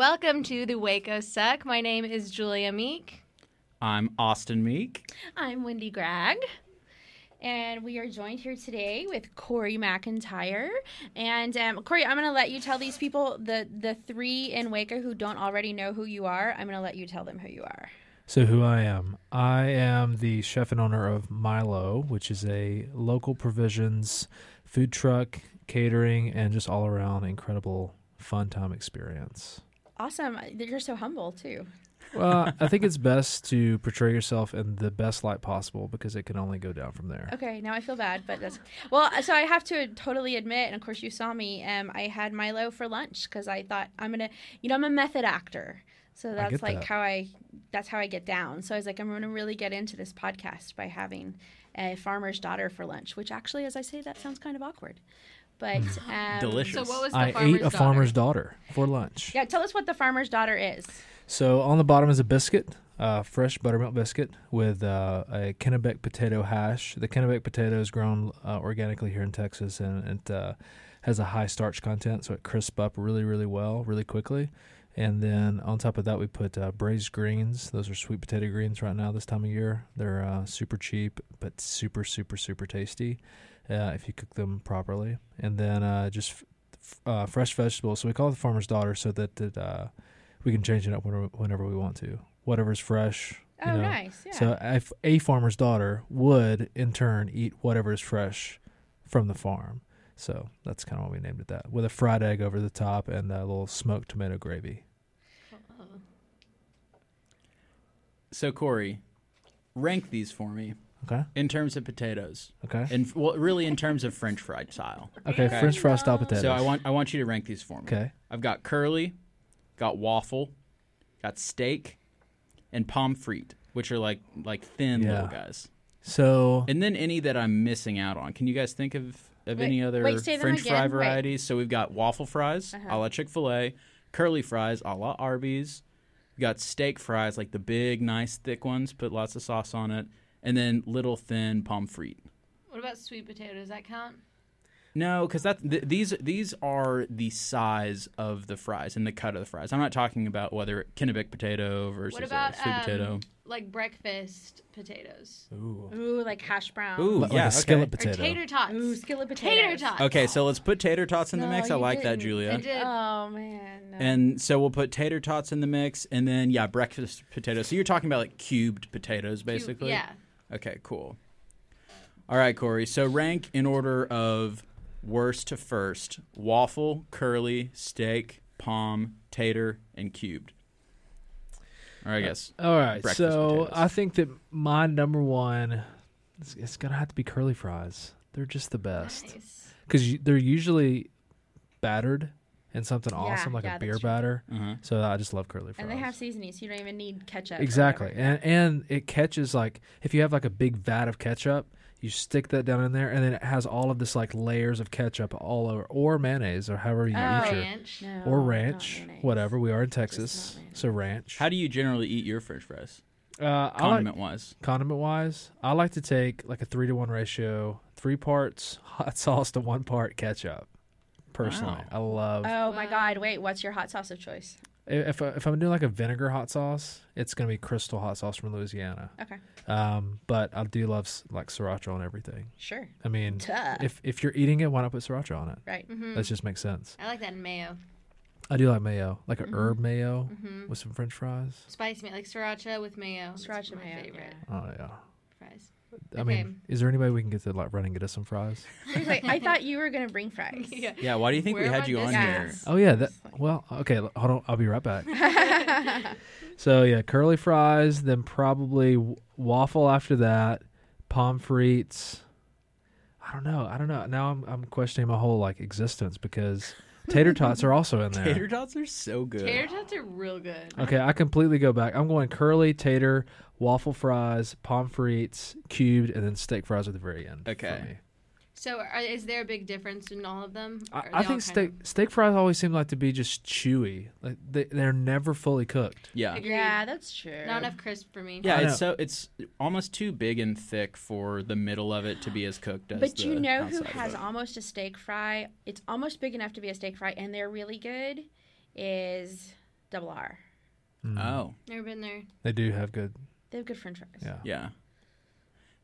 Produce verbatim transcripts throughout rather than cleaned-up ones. Welcome to the Waco Suck. My name is Julia Meek. I'm Austin Meek. I'm Wendy Gregg. And we are joined here today with Corey McIntyre. And um, Corey, I'm going to let you tell these people, the, the three in Waco who don't already know who you are, I'm going to let you tell them who you are. So who I am. I am the chef and owner of Milo, which is a local provisions, food truck, catering, and just all around incredible fun time experience. Awesome. You're so humble, too. Well, I think it's best to portray yourself in the best light possible because it can only go down from there. Okay, now I feel bad, but that's... Well, so I have to totally admit, and of course you saw me, um, I had Milo for lunch because I thought I'm going to... You know, I'm a method actor. So that's like that. how I... That's how I get down. So I was like, I'm going to really get into this podcast by having a farmer's daughter for lunch, which actually, as I say, that sounds kind of awkward. But um, delicious. So what was the I farmer's ate a daughter? farmer's daughter for lunch. Yeah, tell us what the farmer's daughter is. So on the bottom is a biscuit, uh, fresh buttermilk biscuit with uh, a Kennebec potato hash. The Kennebec potato is grown uh, organically here in Texas, and it uh, has a high starch content, so it crisps up really, really well, really quickly. And then on top of that, we put uh, braised greens. Those are sweet potato greens right now this time of year. They're uh, super cheap, but super, super, super tasty. Uh, if you cook them properly. And then uh, just f- f- uh, fresh vegetables. So we call it the farmer's daughter so that it, uh, we can change it up whenever, whenever we want to. Whatever's fresh. Oh, you know? Nice. Yeah. So if a farmer's daughter would, in turn, eat whatever's fresh from the farm. So that's kind of why we named it that. With a fried egg over the top and a little smoked tomato gravy. Uh-oh. So, Corey, rank these for me. Okay. In terms of potatoes. Okay. And well, really in terms of French fry style. Okay, okay, French fry style potatoes. So I want I want you to rank these for me. Okay. I've got curly, got waffle, got steak, and pommes frites, which are like like thin yeah. little guys. So and then any that I'm missing out on. Can you guys think of, of wait, any other wait, French fry varieties? Wait. So we've got waffle fries, uh-huh. a la Chick fil A, curly fries, a la Arby's. We've got steak fries, like the big, nice, thick ones, put lots of sauce on it. And then little thin pommes frites. What about sweet potatoes? Does that count? No, because that th- these these are the size of the fries and the cut of the fries. I'm not talking about whether Kennebec potato versus what about, sweet um, potato. Like breakfast potatoes. Ooh, ooh, like hash brown. Ooh, like yeah, a okay. skillet potato. Or tater tots. Ooh, skillet potatoes. Tater tots. Okay, so let's put tater tots in no, the mix. I like didn't. that, Julia. I did. Oh man. No. And so we'll put tater tots in the mix, and then yeah, breakfast potatoes. So you're talking about like cubed potatoes, basically. Cube, yeah. Okay, cool. All right, Corey. So rank in order of worst to first. Waffle, curly, steak, palm, tater, and cubed. All right, I guess. All right, so potatoes. I think that my number one, it's, it's going to have to be curly fries. They're just the best. Because nice. They're usually battered in something yeah, awesome, like yeah, a beer batter. Uh-huh. So I just love curly fries. And they have seasoning, so you don't even need ketchup. Exactly. And and it catches, like, if you have, like, a big vat of ketchup, you stick that down in there, and then it has all of this, like, layers of ketchup all over, or mayonnaise, or however you oh, eat your... Ranch. No, or ranch. Whatever. We are in Texas, so ranch. How do you generally eat your French fries? Uh, Condiment-wise. Like, condiment-wise, I like to take, like, a three to one ratio, three parts hot sauce to one part ketchup. Personally, wow. I love. Oh my God! Wait, what's your hot sauce of choice? If if I'm doing like a vinegar hot sauce, it's gonna be Crystal hot sauce from Louisiana. Okay. Um, but I do love like sriracha on everything. Sure. I mean, Duh. if if you're eating it, why not put sriracha on it? Right. Mm-hmm. That just makes sense. I like that in mayo. I do like mayo, like mm-hmm. a herb mayo mm-hmm. with some French fries. Spicy mayo, like sriracha with mayo. Sriracha, my mayo. favorite. Yeah. Oh yeah. Fries. I okay. mean, is there any way we can get to like run and get us some fries? Like, I thought you were gonna bring fries. Yeah. yeah why do you think Where we had you on here? Oh yeah. That, well, okay. Hold on. I'll be right back. So yeah, curly fries, then probably w- waffle after that, pommes frites. I don't know. I don't know. Now I'm I'm questioning my whole like existence because tater tots are also in there. Tater tots are so good. Tater tots are real good. Okay, I completely go back. I'm going curly, tater, waffle fries, pommes frites, cubed, and then steak fries at the very end. Okay. So are, is there a big difference in all of them? I, I think steak of... steak fries always seem like to be just chewy. Like they, they're never fully cooked. Yeah. Agreed. Yeah, that's true. Not enough crisp for me. Yeah, it's so it's almost too big and thick for the middle of it to be as cooked as. But the you know who has almost a steak fry? It's almost big enough to be a steak fry, and they're really good. Is Double R. Mm. Oh. Never been there. They do have good. They have good french fries. Yeah. Yeah.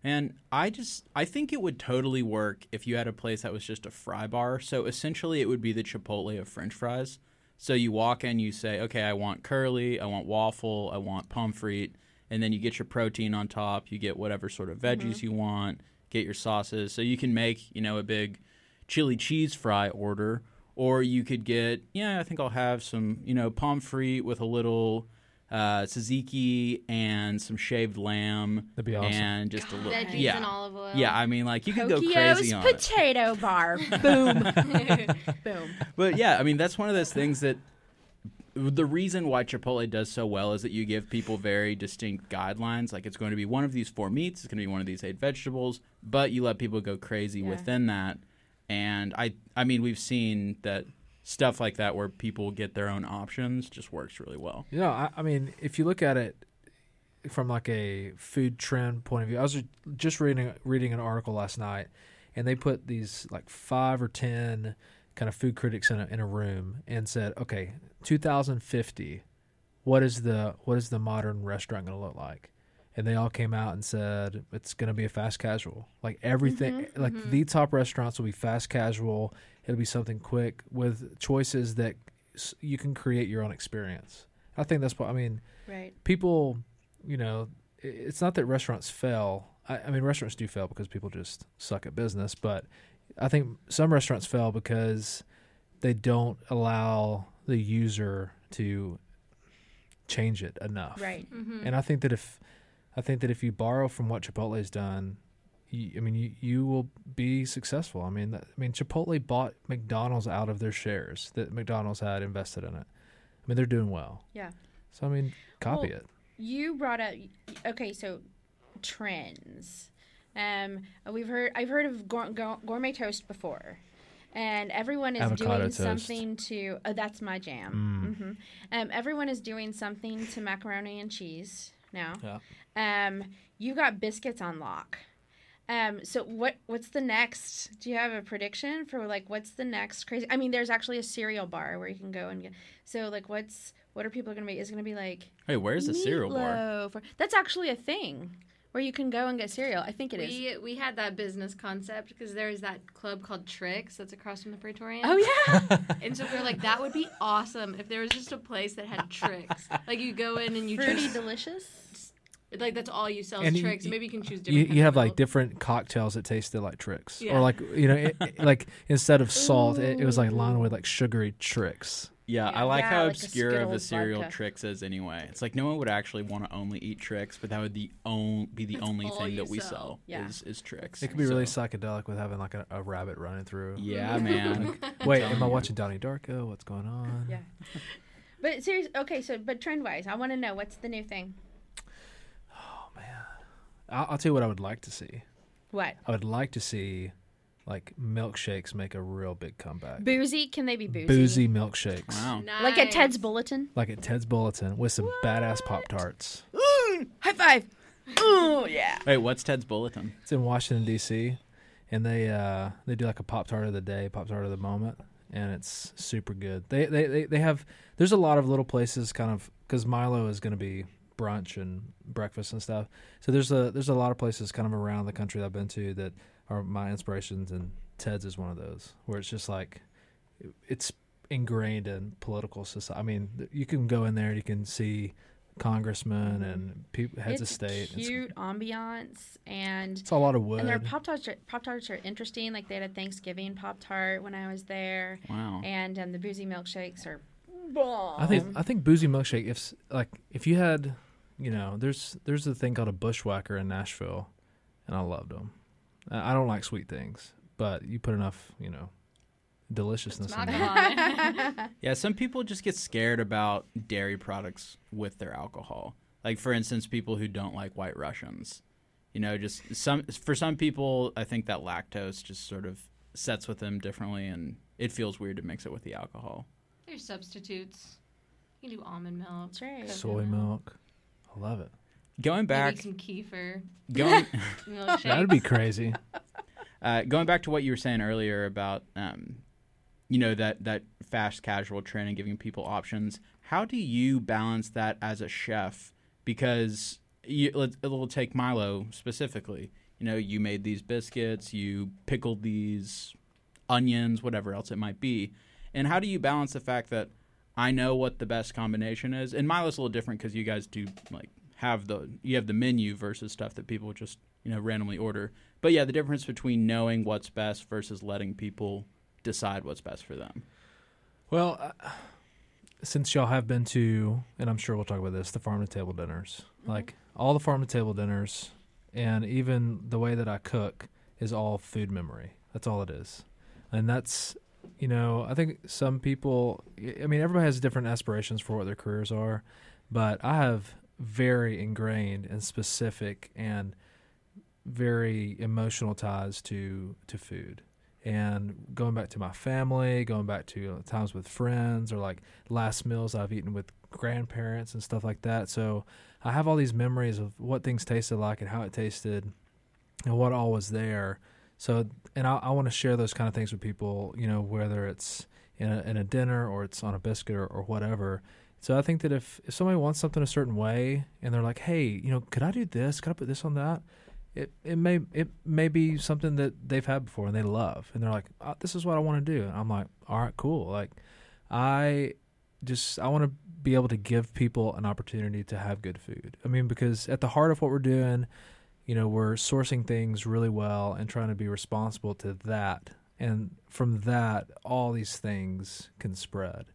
And I just, I think it would totally work if you had a place that was just a fry bar. So essentially it would be the Chipotle of french fries. So you walk in, you say, okay, I want curly, I want waffle, I want pommes frites. And then you get your protein on top. You get whatever sort of veggies mm-hmm. you want. Get your sauces. So you can make, you know, a big chili cheese fry order. Or you could get, yeah, I think I'll have some, you know, pommes frites with a little uh, tzatziki and some shaved lamb. That'd be awesome. And just God, a little. Veggies yeah. and olive oil. Yeah, I mean, like, you could go crazy on it. Tokyo's Potato Bar. Boom. Boom. But, yeah, I mean, that's one of those things that the reason why Chipotle does so well is that you give people very distinct guidelines. Like, it's going to be one of these four meats. It's going to be one of these eight vegetables. But you let people go crazy yeah. within that. And I, I mean, we've seen that stuff like that where people get their own options just works really well. You know, I, I mean, if you look at it from like a food trend point of view, I was just reading reading an article last night, and they put these like five or ten kind of food critics in a, in a room and said, okay, two thousand fifty, what is the what is the modern restaurant going to look like? And they all came out and said, it's going to be a fast casual. Like everything, mm-hmm, like mm-hmm. the top restaurants will be fast casual. It'll be something quick with choices that you can create your own experience. I think that's what, I mean, right. people, you know, it's not that restaurants fail. I, I mean, restaurants do fail because people just suck at business. But I think some restaurants fail because they don't allow the user to change it enough. Right. Mm-hmm. And I think that if... I think that if you borrow from what Chipotle's done, you, I mean, you, you will be successful. I mean, I mean, Chipotle bought McDonald's out of their shares that McDonald's had invested in it. I mean, they're doing well. Yeah. So, I mean, copy well, it. You brought up, okay, so trends. Um, we've heard, I've heard of gour- gour- gourmet toast before. And everyone is Avocado doing toast. something to, oh, that's my jam. Mm. Mm-hmm. Um, everyone is doing something to macaroni and cheese now. Yeah. Um, you got biscuits on lock. Um, so what? What's the next? Do you have a prediction for like what's the next crazy? I mean, there's actually a cereal bar where you can go and get. So like, what's what are people going to be? Is going to be like? Hey, where's the cereal bar? Or, that's actually a thing where you can go and get cereal. I think it we, is. We had that business concept because there's that club called Trix that's across from the Praetorian. Oh yeah. And so we we're like, that would be awesome if there was just a place that had Trix. Like you go in and you Fruity just delicious. Like, that's all you sell is Trix. You, Maybe you can choose different You, you have, like, milk. different cocktails that tasted like Trix. Yeah. Or, like, you know, it, it, like, instead of salt, it, it was, like, lined with, like, sugary Trix. Yeah, yeah. I like yeah, how like obscure a of a cereal vodka. Trix is anyway. It's like no one would actually want to only eat Trix, but that would the on, be the that's only thing that we sell, sell yeah. is, is Trix. It could be so. really psychedelic with having, like, a, a rabbit running through. Yeah, man. Wait, am I watching Donnie Darko? What's going on? Yeah. But, seriously, okay, so, but trend-wise, I want to know, what's the new thing? I'll, I'll tell you what I would like to see. What? I would like to see, like, milkshakes make a real big comeback. Boozy? Can they be boozy? Boozy milkshakes. Wow. Nice. Like at Ted's Bulletin? Like at Ted's Bulletin with some what? badass Pop-Tarts. Ooh, high five. Ooh, yeah. Wait, what's Ted's Bulletin? It's in Washington, D C, and they uh, they do, like, a Pop-Tart of the day, Pop-Tart of the moment, and it's super good. They, they, they, they have – there's a lot of little places kind of – because Milo is going to be – brunch and breakfast and stuff. So there's a there's a lot of places kind of around the country that I've been to that are my inspirations, and Ted's is one of those where it's just like it's ingrained in political society. I mean, you can go in there and you can see congressmen and people, heads it's of state. Cute it's, ambiance and it's a lot of wood. And their Pop Tarts Pop Tarts are interesting. Like they had a Thanksgiving Pop Tart when I was there. Wow. And um, the boozy milkshakes are bomb. I think I think boozy milkshake. If like if you had You know, there's there's a thing called a Bushwhacker in Nashville, and I loved them. I don't like sweet things, but you put enough, you know, deliciousness in there. Yeah, some people just get scared about dairy products with their alcohol. Like, for instance, people who don't like White Russians. You know, just some for some people, I think that lactose just sort of sets with them differently, and it feels weird to mix it with the alcohol. There's substitutes. You can do almond milk. That's right. Soy milk. milk. I love it. Going back, some kefir. Going, that would be crazy. Uh, going back to what you were saying earlier about, um, you know, that that fast casual trend and giving people options. How do you balance that as a chef? Because you, it'll take Milo specifically. You know, you made these biscuits, you pickled these onions, whatever else it might be. And how do you balance the fact that I know what the best combination is? And Milo's a little different because you guys do like have the you have the menu versus stuff that people just, you know, randomly order. But yeah, the difference between knowing what's best versus letting people decide what's best for them. Well, uh, since y'all have been to, and I'm sure we'll talk about this, the farm to table dinners, mm-hmm. like all the farm to table dinners, and even the way that I cook is all food memory. That's all it is. And that's, you know, I think some people, I mean, everybody has different aspirations for what their careers are, but I have very ingrained and specific and very emotional ties to, to food. And going back to my family, going back to you know, times with friends or like last meals I've eaten with grandparents and stuff like that. So I have all these memories of what things tasted like and how it tasted and what all was there. So, and I, I want to share those kind of things with people, you know, whether it's in a, in a dinner or it's on a biscuit or, or whatever. So I think that if, if somebody wants something a certain way and they're like, hey, you know, could I do this? Could I put this on that? It it may it may be something that they've had before and they love, and they're like, oh, this is what I want to do. And I'm like, all right, cool. Like, I just I want to be able to give people an opportunity to have good food. I mean, because at the heart of what we're doing, you know, we're sourcing things really well and trying to be responsible to that. And from that, all these things can spread.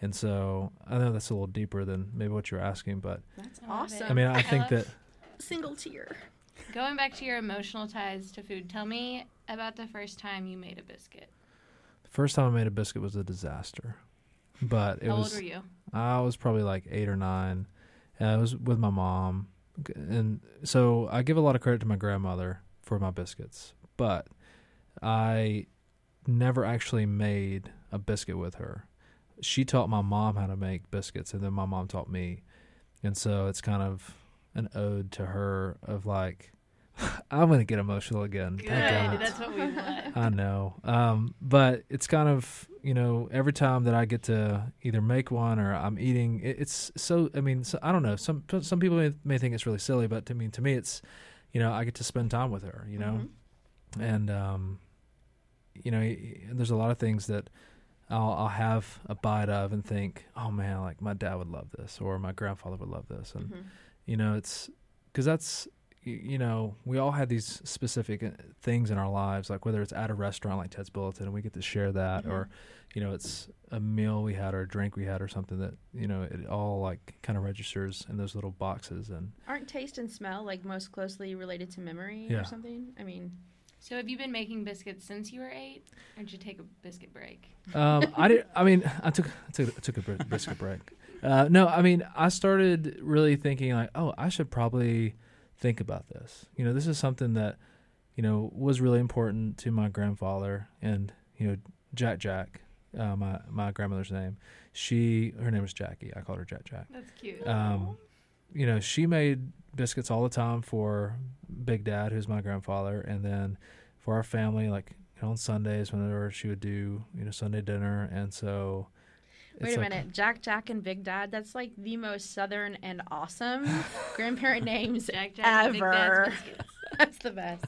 And so I know that's a little deeper than maybe what you're asking, but that's awesome. I mean, I think that single tier. Going back to your emotional ties to food, tell me about the first time you made a biscuit. The first time I made a biscuit was a disaster. But it How was, old were you? I was probably like eight or nine. And I was with my mom. And so I give a lot of credit to my grandmother for my biscuits. But I never actually made a biscuit with her. She taught my mom how to make biscuits, and then my mom taught me. And so it's kind of an ode to her of like, I'm going to get emotional again. Good. That's what we want. I know. Um, but it's kind of, you know, every time that I get to either make one or I'm eating, it, it's so, I mean, so, I don't know. Some some people may, may think it's really silly, but to me, to me, it's, you know, I get to spend time with her, you know? Mm-hmm. And, um, you know, there's a lot of things that I'll, I'll have a bite of and think, oh man, like my dad would love this or my grandfather would love this. And, mm-hmm. You know, it's because that's, you know, we all have these specific things in our lives, like whether it's at a restaurant like Ted's Bulletin and we get to share that mm-hmm. or, you know, it's a meal we had or a drink we had or something that, you know, it all like kind of registers in those little boxes. And aren't taste and smell like most closely related to memory yeah. or something? I mean, so have you been making biscuits since you were eight? Or did you take a biscuit break? Um, I did. I mean, I took I took, I took a biscuit break. Uh, no, I mean, I started really thinking like, oh, I should probably think about this. You know, this is something that, you know, was really important to my grandfather and, you know, Jack Jack, uh, my, my grandmother's name. She, her name was Jackie. I called her Jack Jack. That's cute. Um, you know, she made biscuits all the time for Big Dad, who's my grandfather. And then for our family, like you know, on Sundays, whenever she would do, you know, Sunday dinner. And so... Wait a like, minute, Jack, Jack, and Big Dad. That's like the most southern and awesome grandparent names Jack, Jack, ever. Big that's the best.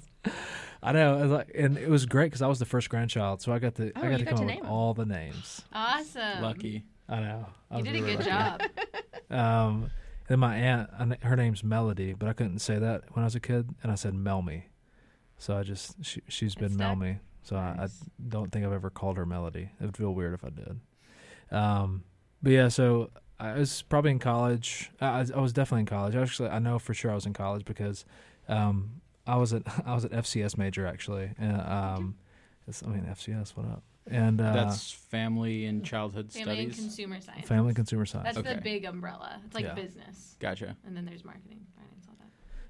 I know, I like, and it was great because I was the first grandchild, so I got to oh, I got to got come to up with all the names. Awesome, lucky. I know. I you did really a good lucky. Job. Um, then my aunt, her name's Melody, but I couldn't say that when I was a kid, and I said Melmy. So I just she she's been Melmy. So nice. I, I don't think I've ever called her Melody. It would feel weird if I did. Um, but yeah, so I was probably in college. I, I was definitely in college. Actually, I know for sure I was in college because, um, I was at, I was an F C S major actually. And, um, I mean, F C S, what up? And, uh, that's family and childhood family studies, and consumer science, family and consumer science. That's okay. The big umbrella. It's like yeah. business. Gotcha. And then there's marketing, finance, all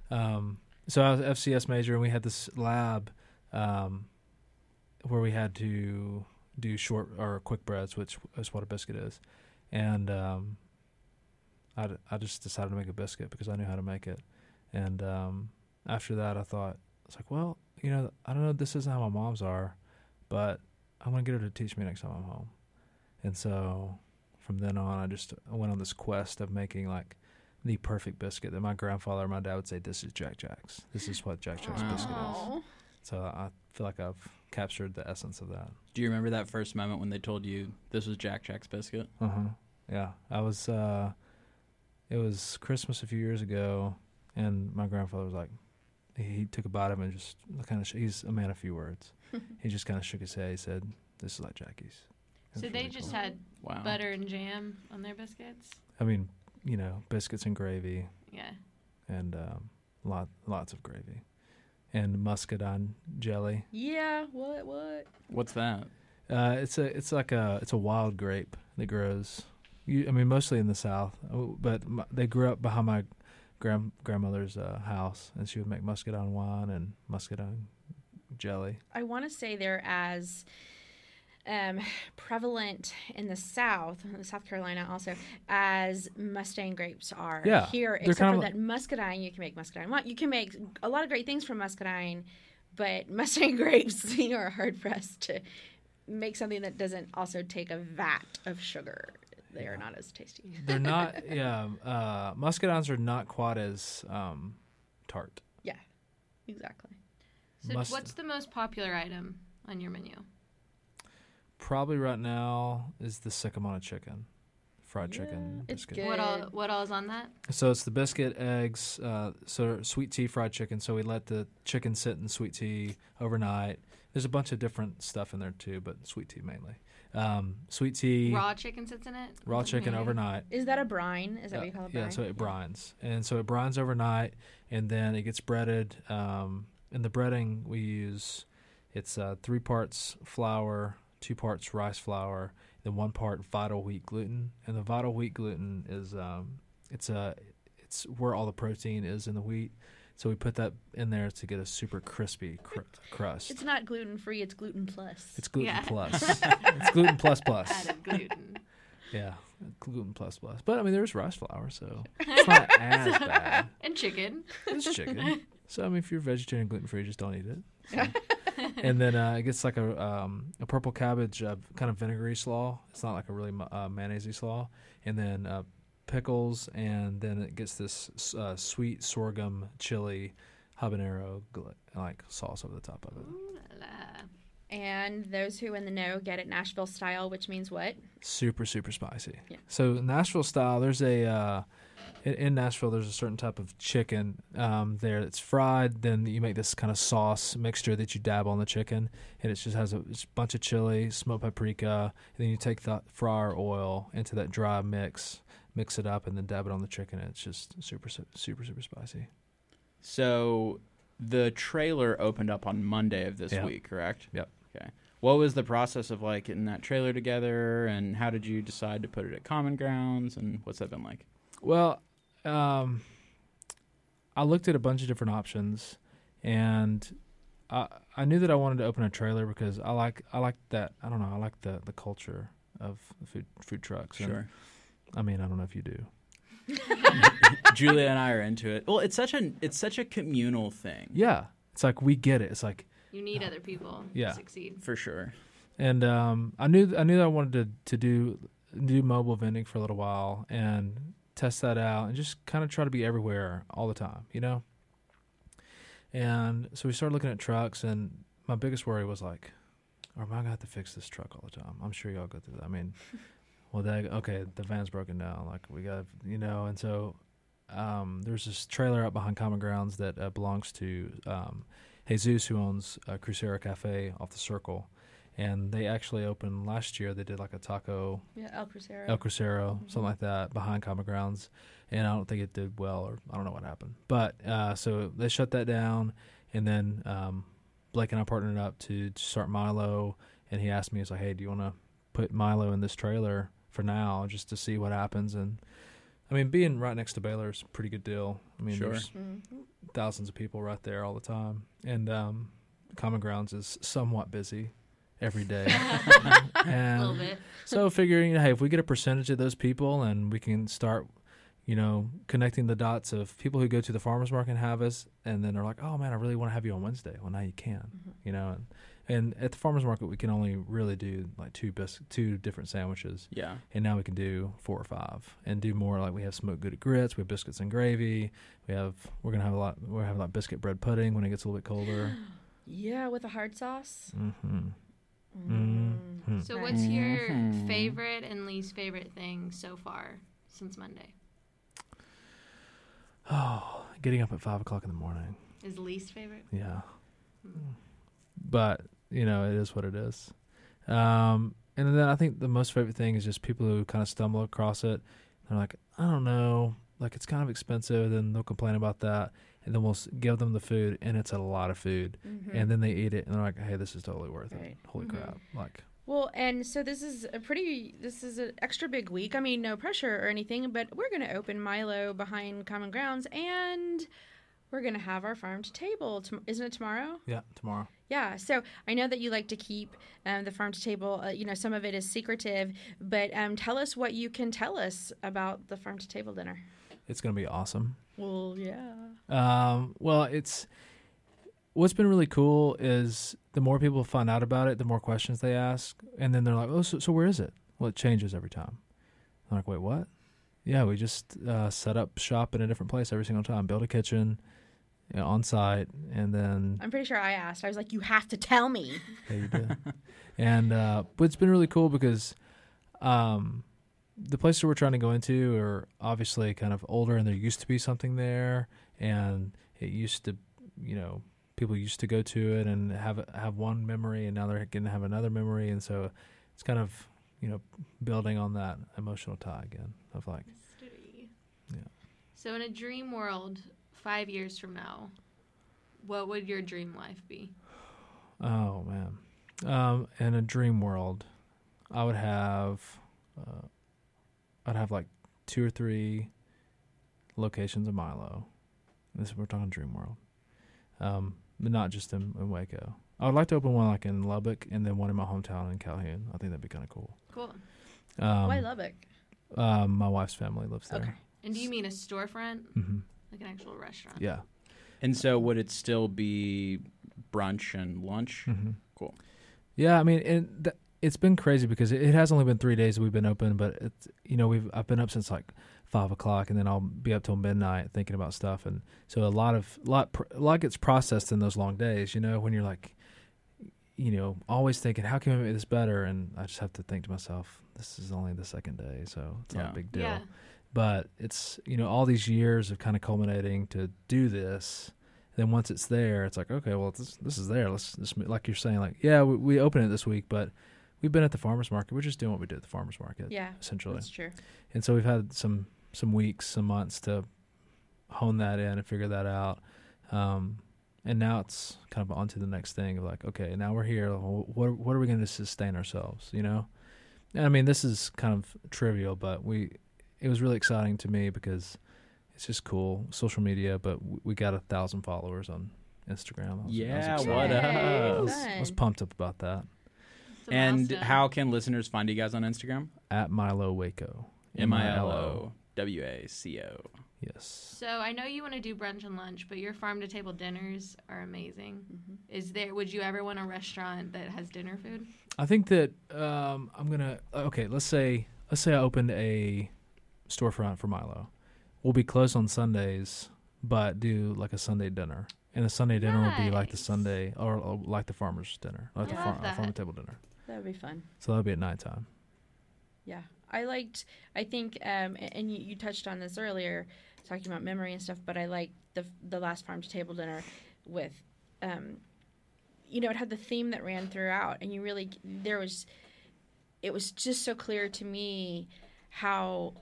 that. Um, so I was an F C S major and we had this lab, um, where we had to do short or quick breads, which is what a biscuit is. And um, I, d- I just decided to make a biscuit because I knew how to make it. And um, after that, I thought, it's like, well, you know, I don't know, this isn't how my mom's are, but I'm going to get her to teach me next time I'm home. And so from then on, I just went on this quest of making like the perfect biscuit that my grandfather and my dad would say, this is Jack Jack's. This is what Jack Jack's Aww. biscuit is. So I feel like I've captured the essence of that. Do you remember that first moment when they told you this was Jack Jack's biscuit? Uh-huh. Yeah. I was, uh, it was Christmas a few years ago, and my grandfather was like, he took a bite of it and just kind of, sh- he's a man of few words. He just kind of shook his head. He said, this is like Jackie's. So they really just cool. had wow. butter and jam on their biscuits? I mean, you know, biscuits and gravy. Yeah. And um, lot, lots of gravy. And muscadine jelly. Yeah, what, what? What's that? Uh, it's a, it's like a, it's a wild grape that grows. You, I mean, mostly in the South, but my, they grew up behind my grand grandmother's uh, house, and she would make muscadine wine and muscadine jelly. I want to say they're as um, prevalent in the South, South Carolina also, as Mustang grapes are yeah, here, except for like, that muscadine. You can make muscadine wine. You can make a lot of great things from muscadine, but Mustang grapes, you are hard pressed to make something that doesn't also take a vat of sugar. They are not as tasty. They're not, yeah. Uh, muscadines are not quite as um, tart. Yeah, exactly. So Must- what's the most popular item on your menu? Probably right now is the Sycamore chicken, fried yeah, chicken biscuit. It's good. What all, what all is on that? So it's the biscuit, eggs, uh, so sweet tea, fried chicken. So we let the chicken sit in sweet tea overnight. There's a bunch of different stuff in there too, but sweet tea mainly. Um, sweet tea. Raw chicken sits in it? Raw chicken mm-hmm. overnight. Is that a brine? Is that uh, what you call it? Yeah, brine? So it brines. And so it brines overnight, and then it gets breaded. Um, in the breading we use, it's uh, three parts flour, two parts rice flour, then one part vital wheat gluten. And the vital wheat gluten is um, it's a, it's where all the protein is in the wheat. So we put that in there to get a super crispy cr- crust. It's not gluten-free. It's gluten plus. It's gluten yeah. plus. It's gluten plus plus. Added gluten. Yeah, gluten plus plus. But, I mean, there's rice flour, so it's not as bad. And chicken. It's chicken. So, I mean, if you're vegetarian gluten-free, just don't eat it. So. And then uh, it gets like a um, a purple cabbage uh, kind of vinegary slaw. It's not like a really uh, mayonnaise-y slaw. And then... Uh, pickles, and then it gets this uh, sweet sorghum chili habanero gl- like sauce over the top of it. Ooh la la. And those who in the know get it Nashville style, which means what? Super, super spicy. Yeah. So Nashville style, there's a, uh, in, in Nashville, there's a certain type of chicken um, there that's fried. Then you make this kind of sauce mixture that you dab on the chicken, and it just has a, it's a bunch of chili, smoked paprika, and then you take that fryer oil into that dry mix. Mix it up and then dab it on the chicken. It's just super, super, super spicy. So the trailer opened up on Monday of this yeah. week, correct? Yep. Okay. What was the process of like getting that trailer together, and how did you decide to put it at Common Grounds, and what's that been like? Well, um, I looked at a bunch of different options, and I I knew that I wanted to open a trailer because I like I like that I don't know I like the, the culture of food food trucks. Sure. And, I mean, I don't know if you do. Julia and I are into it. Well, it's such a it's such a communal thing. Yeah, it's like we get it. It's like you need uh, other people yeah, to succeed for sure. And um, I knew I knew that I wanted to, to do do mobile vending for a little while and test that out and just kind of try to be everywhere all the time, you know. And so we started looking at trucks, and my biggest worry was like, oh, am I gonna have to fix this truck all the time? I'm sure y'all go through that. I mean. Well, that, okay, the van's broken down. Like, we got, you know, and so um, there's this trailer out behind Common Grounds that uh, belongs to um, Jesus, who owns uh, El Crucero Cafe off the Circle. And they actually opened last year. They did, like, a taco. Yeah, El Crucero. El Crucero, mm-hmm. something like that, behind Common Grounds. And I don't think it did well, or I don't know what happened. But uh, so they shut that down. And then um, Blake and I partnered up to, to start Milo. And he asked me, he's like, hey, do you want to put Milo in this trailer for now, just to see what happens? And I mean, being right next to Baylor is a pretty good deal. I mean, sure. There's mm-hmm. thousands of people right there all the time, and um, Common Grounds is somewhat busy every day. And a little bit. So figuring, you know, hey, if we get a percentage of those people, and we can start, you know, connecting the dots of people who go to the farmers market and have us, and then they're like, oh man, I really want to have you on Wednesday. Well, now you can, mm-hmm. you know, and And at the farmer's market, we can only really do like two bis- two different sandwiches. Yeah. And now we can do four or five and do more. Like we have smoked gouda grits, we have biscuits and gravy. We have we're gonna have a lot. We're having like biscuit bread pudding when it gets a little bit colder. Yeah, with a hard sauce. Mm-hmm. Mm-hmm. So, what's your favorite and least favorite thing so far since Monday? Oh, getting up at five o'clock in the morning is least favorite. Yeah. Mm. But, you know, it is what it is. Um, and then I think the most favorite thing is just people who kind of stumble across it. They're like, I don't know. Like, it's kind of expensive. Then they'll complain about that. And then we'll give them the food. And it's a lot of food. Mm-hmm. And then they eat it. And they're like, hey, this is totally worth right. it. Holy mm-hmm. crap. Like. Well, and so this is a pretty, this is an extra big week. I mean, no pressure or anything. But we're going to open Milo behind Common Grounds. And we're going to have our farm to table. Tom- isn't it tomorrow? Yeah, tomorrow. Yeah, so I know that you like to keep um, the farm to table. Uh, you know, some of it is secretive, but um, tell us what you can tell us about the farm to table dinner. It's going to be awesome. Well, yeah. Um, well, it's what's been really cool is the more people find out about it, the more questions they ask, and then they're like, "Oh, so, so where is it?" Well, it changes every time. I'm like, "Wait, what?" Yeah, we just uh, set up shop in a different place every single time, build a kitchen. You know, on site, and then I'm pretty sure I asked. I was like, "You have to tell me." Yeah, you did. And uh, but it's been really cool because um, the places we're trying to go into are obviously kind of older, and there used to be something there, and it used to, you know, people used to go to it and have have one memory, and now they're going to have another memory, and so it's kind of, you know, building on that emotional tie again of like history. Yeah. So in a dream world. Five years from now, what would your dream life be? Oh, man. Um, in a dream world, I would have, uh, I'd have like two or three locations of Milo. This is, we're talking dream world. Um, but not just in, in Waco. I would like to open one like in Lubbock and then one in my hometown in Calhoun. I think that'd be kind of cool. Cool. Um, Why Lubbock? Uh, my wife's family lives there. Okay. And do you mean a storefront? Mm-hmm. Like an actual restaurant. Yeah. And so would it still be brunch and lunch? Mm-hmm. Cool. Yeah, I mean, it, th- it's been crazy because it, it has only been three days that we've been open, but, it's, you know, we've I've been up since like five o'clock, and then I'll be up till midnight thinking about stuff. And so a lot of lot pr- a lot gets processed in those long days, you know, when you're like, you know, always thinking, how can we make this better? And I just have to think to myself, this is only the second day, so it's yeah. not a big deal. Yeah. But it's, you know, all these years of kind of culminating to do this. Then once it's there, it's like, okay, well, this, this is there. Let's just, like you're saying, like, yeah, we, we open it this week, but we've been at the farmer's market. We're just doing what we did at the farmer's market. Yeah, essentially. That's true. And so we've had some, some weeks, some months to hone that in and figure that out. Um, and now it's kind of on to the next thing of like, okay, now we're here. What, what are we going to sustain ourselves, you know? And I mean, this is kind of trivial, but we... It was really exciting to me because it's just cool, social media, but w- we got a thousand followers on Instagram. I was, yeah, I was what up? I was, I was pumped up about that. And how can listeners find you guys on Instagram? At Milo Waco. M I L O W A C O. Yes. So I know you want to do brunch and lunch, but your farm-to-table dinners are amazing. Mm-hmm. Is there? Would you ever want a restaurant that has dinner food? I think that um, I'm going to – okay, let's say let's say I opened a – storefront for Milo. We'll be closed on Sundays, but do like a Sunday dinner, and the Sunday dinner nice. Will be like the Sunday or, or like the farmer's dinner, like I the love far, that. farm table dinner. That would be fun. So that would be at nighttime. Yeah, I liked. I think, um, and you, you touched on this earlier, talking about memory and stuff. But I liked the the last farm to table dinner with, um, you know, it had the theme that ran throughout, and you really there was, it was just so clear to me how.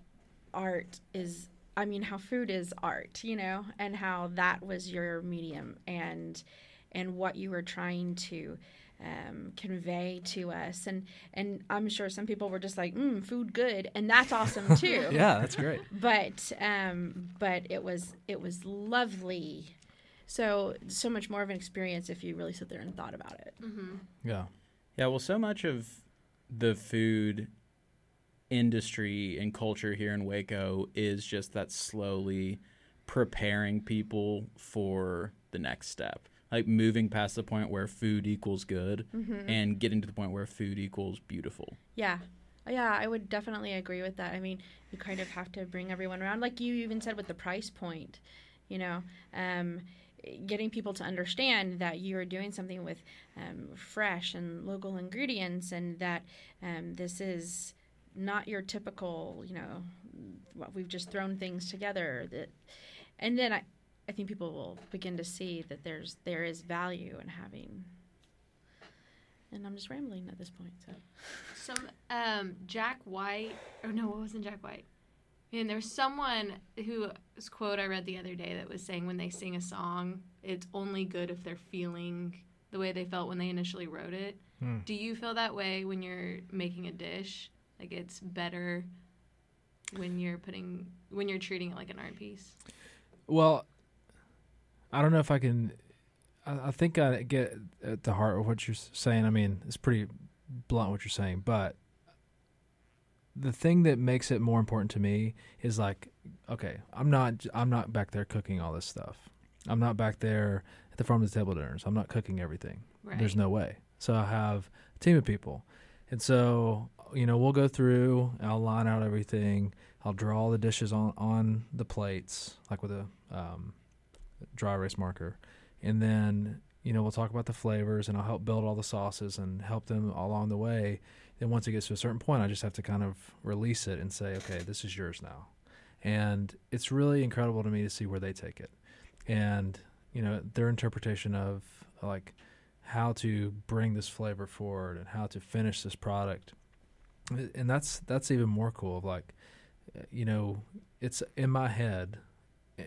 Art is, I mean, how food is art, you know, and how that was your medium and and what you were trying to um, convey to us. And, and I'm sure some people were just like, mm, food good, and that's awesome too. Yeah, that's great. But um, but it was it was lovely. So so much more of an experience if you really sit there and thought about it. Mm-hmm. Yeah, yeah. Well, so much of the food. Industry and culture here in Waco is just that slowly preparing people for the next step, like moving past the point where food equals good mm-hmm. and getting to the point where food equals beautiful. Yeah. Yeah, I would definitely agree with that. I mean, you kind of have to bring everyone around. Like you even said with the price point, you know, um, getting people to understand that you are doing something with um, fresh and local ingredients and that um, this is not your typical, you know, what we've just thrown things together. That, and then I, I think people will begin to see that there's there is value in having. And I'm just rambling at this point. So, some um, Jack White, or no, it wasn't Jack White. And there's someone whose quote I read the other day that was saying when they sing a song, it's only good if they're feeling the way they felt when they initially wrote it. Hmm. Do you feel that way when you're making a dish? Like it's better when you're putting when you're treating it like an art piece? Well, I don't know if I can. I think I get at the heart of what you're saying. I mean, it's pretty blunt what you're saying, but the thing that makes it more important to me is like, okay, I'm not I'm not back there cooking all this stuff. I'm not back there at the farm to the table dinners. I'm not cooking everything. Right. There's no way. So I have a team of people. And so, you know, we'll go through, I'll line out everything. I'll draw all the dishes on, on the plates, like with a um, dry erase marker. And then, you know, we'll talk about the flavors and I'll help build all the sauces and help them along the way. Then once it gets to a certain point, I just have to kind of release it and say, okay, this is yours now. And it's really incredible to me to see where they take it. And, you know, their interpretation of like how to bring this flavor forward and how to finish this product. And that's, that's even more cool. Like, you know, it's in my head.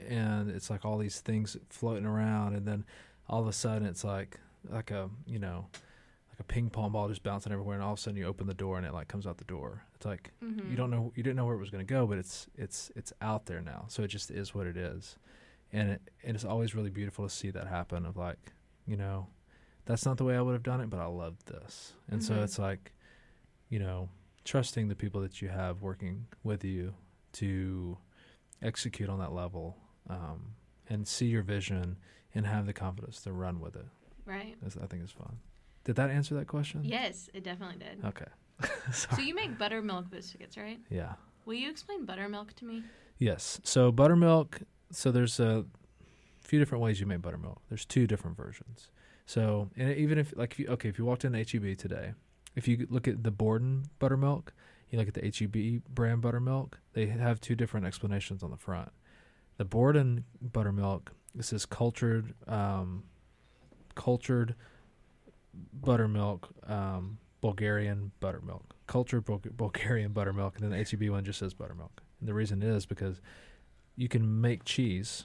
And it's like all these things floating around, and then all of a sudden it's like like a you know like a ping pong ball just bouncing everywhere, and all of a sudden you open the door and it like comes out the door. It's like mm-hmm. you don't know you didn't know where it was going to go, but it's it's it's out there now. So it just is what it is, and it and it's always really beautiful to see that happen. Of like you know that's not the way I would have done it, but I loved this, and mm-hmm. so it's like you know trusting the people that you have working with you to execute on that level um, and see your vision and have the confidence to run with it. Right. That's, I think it's fun. Did that answer that question? Yes, it definitely did. Okay. So you make buttermilk biscuits, right? Yeah. Will you explain buttermilk to me? Yes. So buttermilk, so there's a few different ways you make buttermilk. There's two different versions. So and even if, like, if you, okay, if you walked into H E B today, if you look at the Borden buttermilk, you look at the H E B brand buttermilk, they have two different explanations on the front. The Borden buttermilk, this is cultured um, cultured buttermilk, um, Bulgarian buttermilk. Cultured Bul- Bulgarian buttermilk, and then the H E B one just says buttermilk. And the reason is because you can make cheese,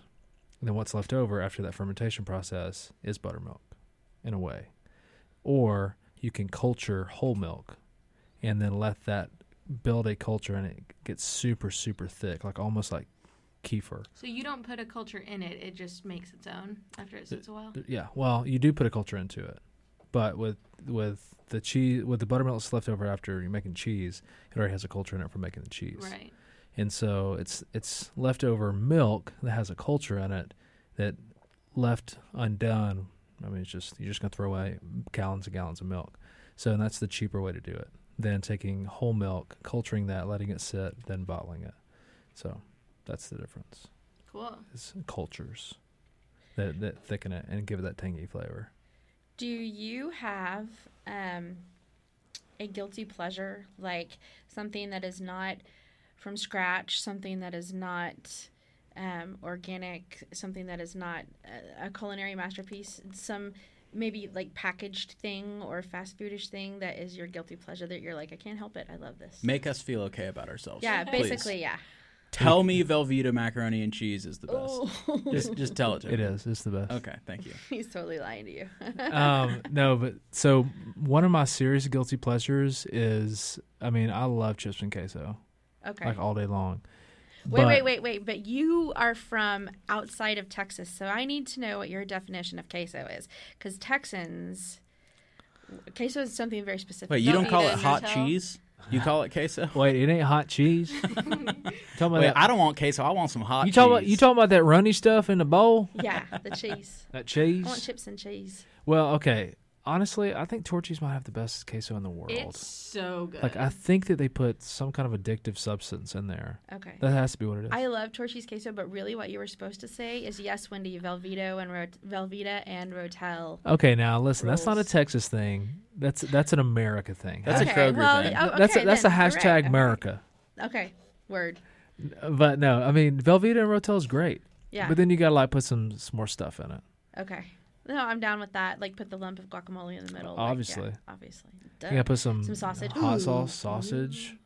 and then what's left over after that fermentation process is buttermilk, in a way. Or you can culture whole milk, and then let that build a culture, and it gets super super thick, like almost like kefir. So you don't put a culture in it, it just makes its own after it sits a while. Yeah, well, you do put a culture into it, but with with the cheese with the buttermilk that's left over after you're making cheese, it already has a culture in it for making the cheese. Right. And so it's it's leftover milk that has a culture in it that left undone, I mean it's just you're just gonna throw away gallons and gallons of milk. So and that's the cheaper way to do it than taking whole milk, culturing that, letting it sit, then bottling it. So that's the difference. Cool. It's cultures that, that thicken it and give it that tangy flavor. Do you have um, a guilty pleasure, like something that is not from scratch, something that is not um, organic, something that is not a, a culinary masterpiece, some maybe like packaged thing or fast foodish thing that is your guilty pleasure that you're like, I can't help it. I love this. Make us feel okay about ourselves. Yeah, basically, please. Yeah. Tell me Velveeta macaroni and cheese is the best. just, just tell it to me. It is. It's the best. Okay, thank you. He's totally lying to you. um, no, but so one of my serious guilty pleasures is, I mean, I love chips and queso. Okay. Like all day long. Wait, but, wait, wait, wait. But you are from outside of Texas, so I need to know what your definition of queso is. Because Texans, queso is something very specific. Wait, you don't, don't call it hot cheese? You call it queso? Wait, it ain't hot cheese. Wait, that. I don't want queso. I want some hot you talking cheese. About, you talking about that runny stuff in the bowl? Yeah, the cheese. That cheese? I want chips and cheese. Well, okay. Honestly, I think Torchy's might have the best queso in the world. It's so good. Like, I think that they put some kind of addictive substance in there. Okay. That has to be what it is. I love Torchy's queso, but really what you were supposed to say is, yes, Wendy, Velveeta and, Rot- Velveeta and Rotel. Okay, now, listen, rules. That's not a Texas thing. That's that's an America thing. That's okay. a Kroger well, thing. Oh, okay, that's a, that's then, a hashtag right. okay. America. Okay, word. But no, I mean, Velveeta and Rotel is great. Yeah. But then you got to, like, put some, some more stuff in it. Okay. No, I'm down with that. Like, put the lump of guacamole in the middle. Obviously. Like, yeah, obviously. Duh. You gotta put some, some sausage. Hot Ooh. Sauce, sausage, Ooh.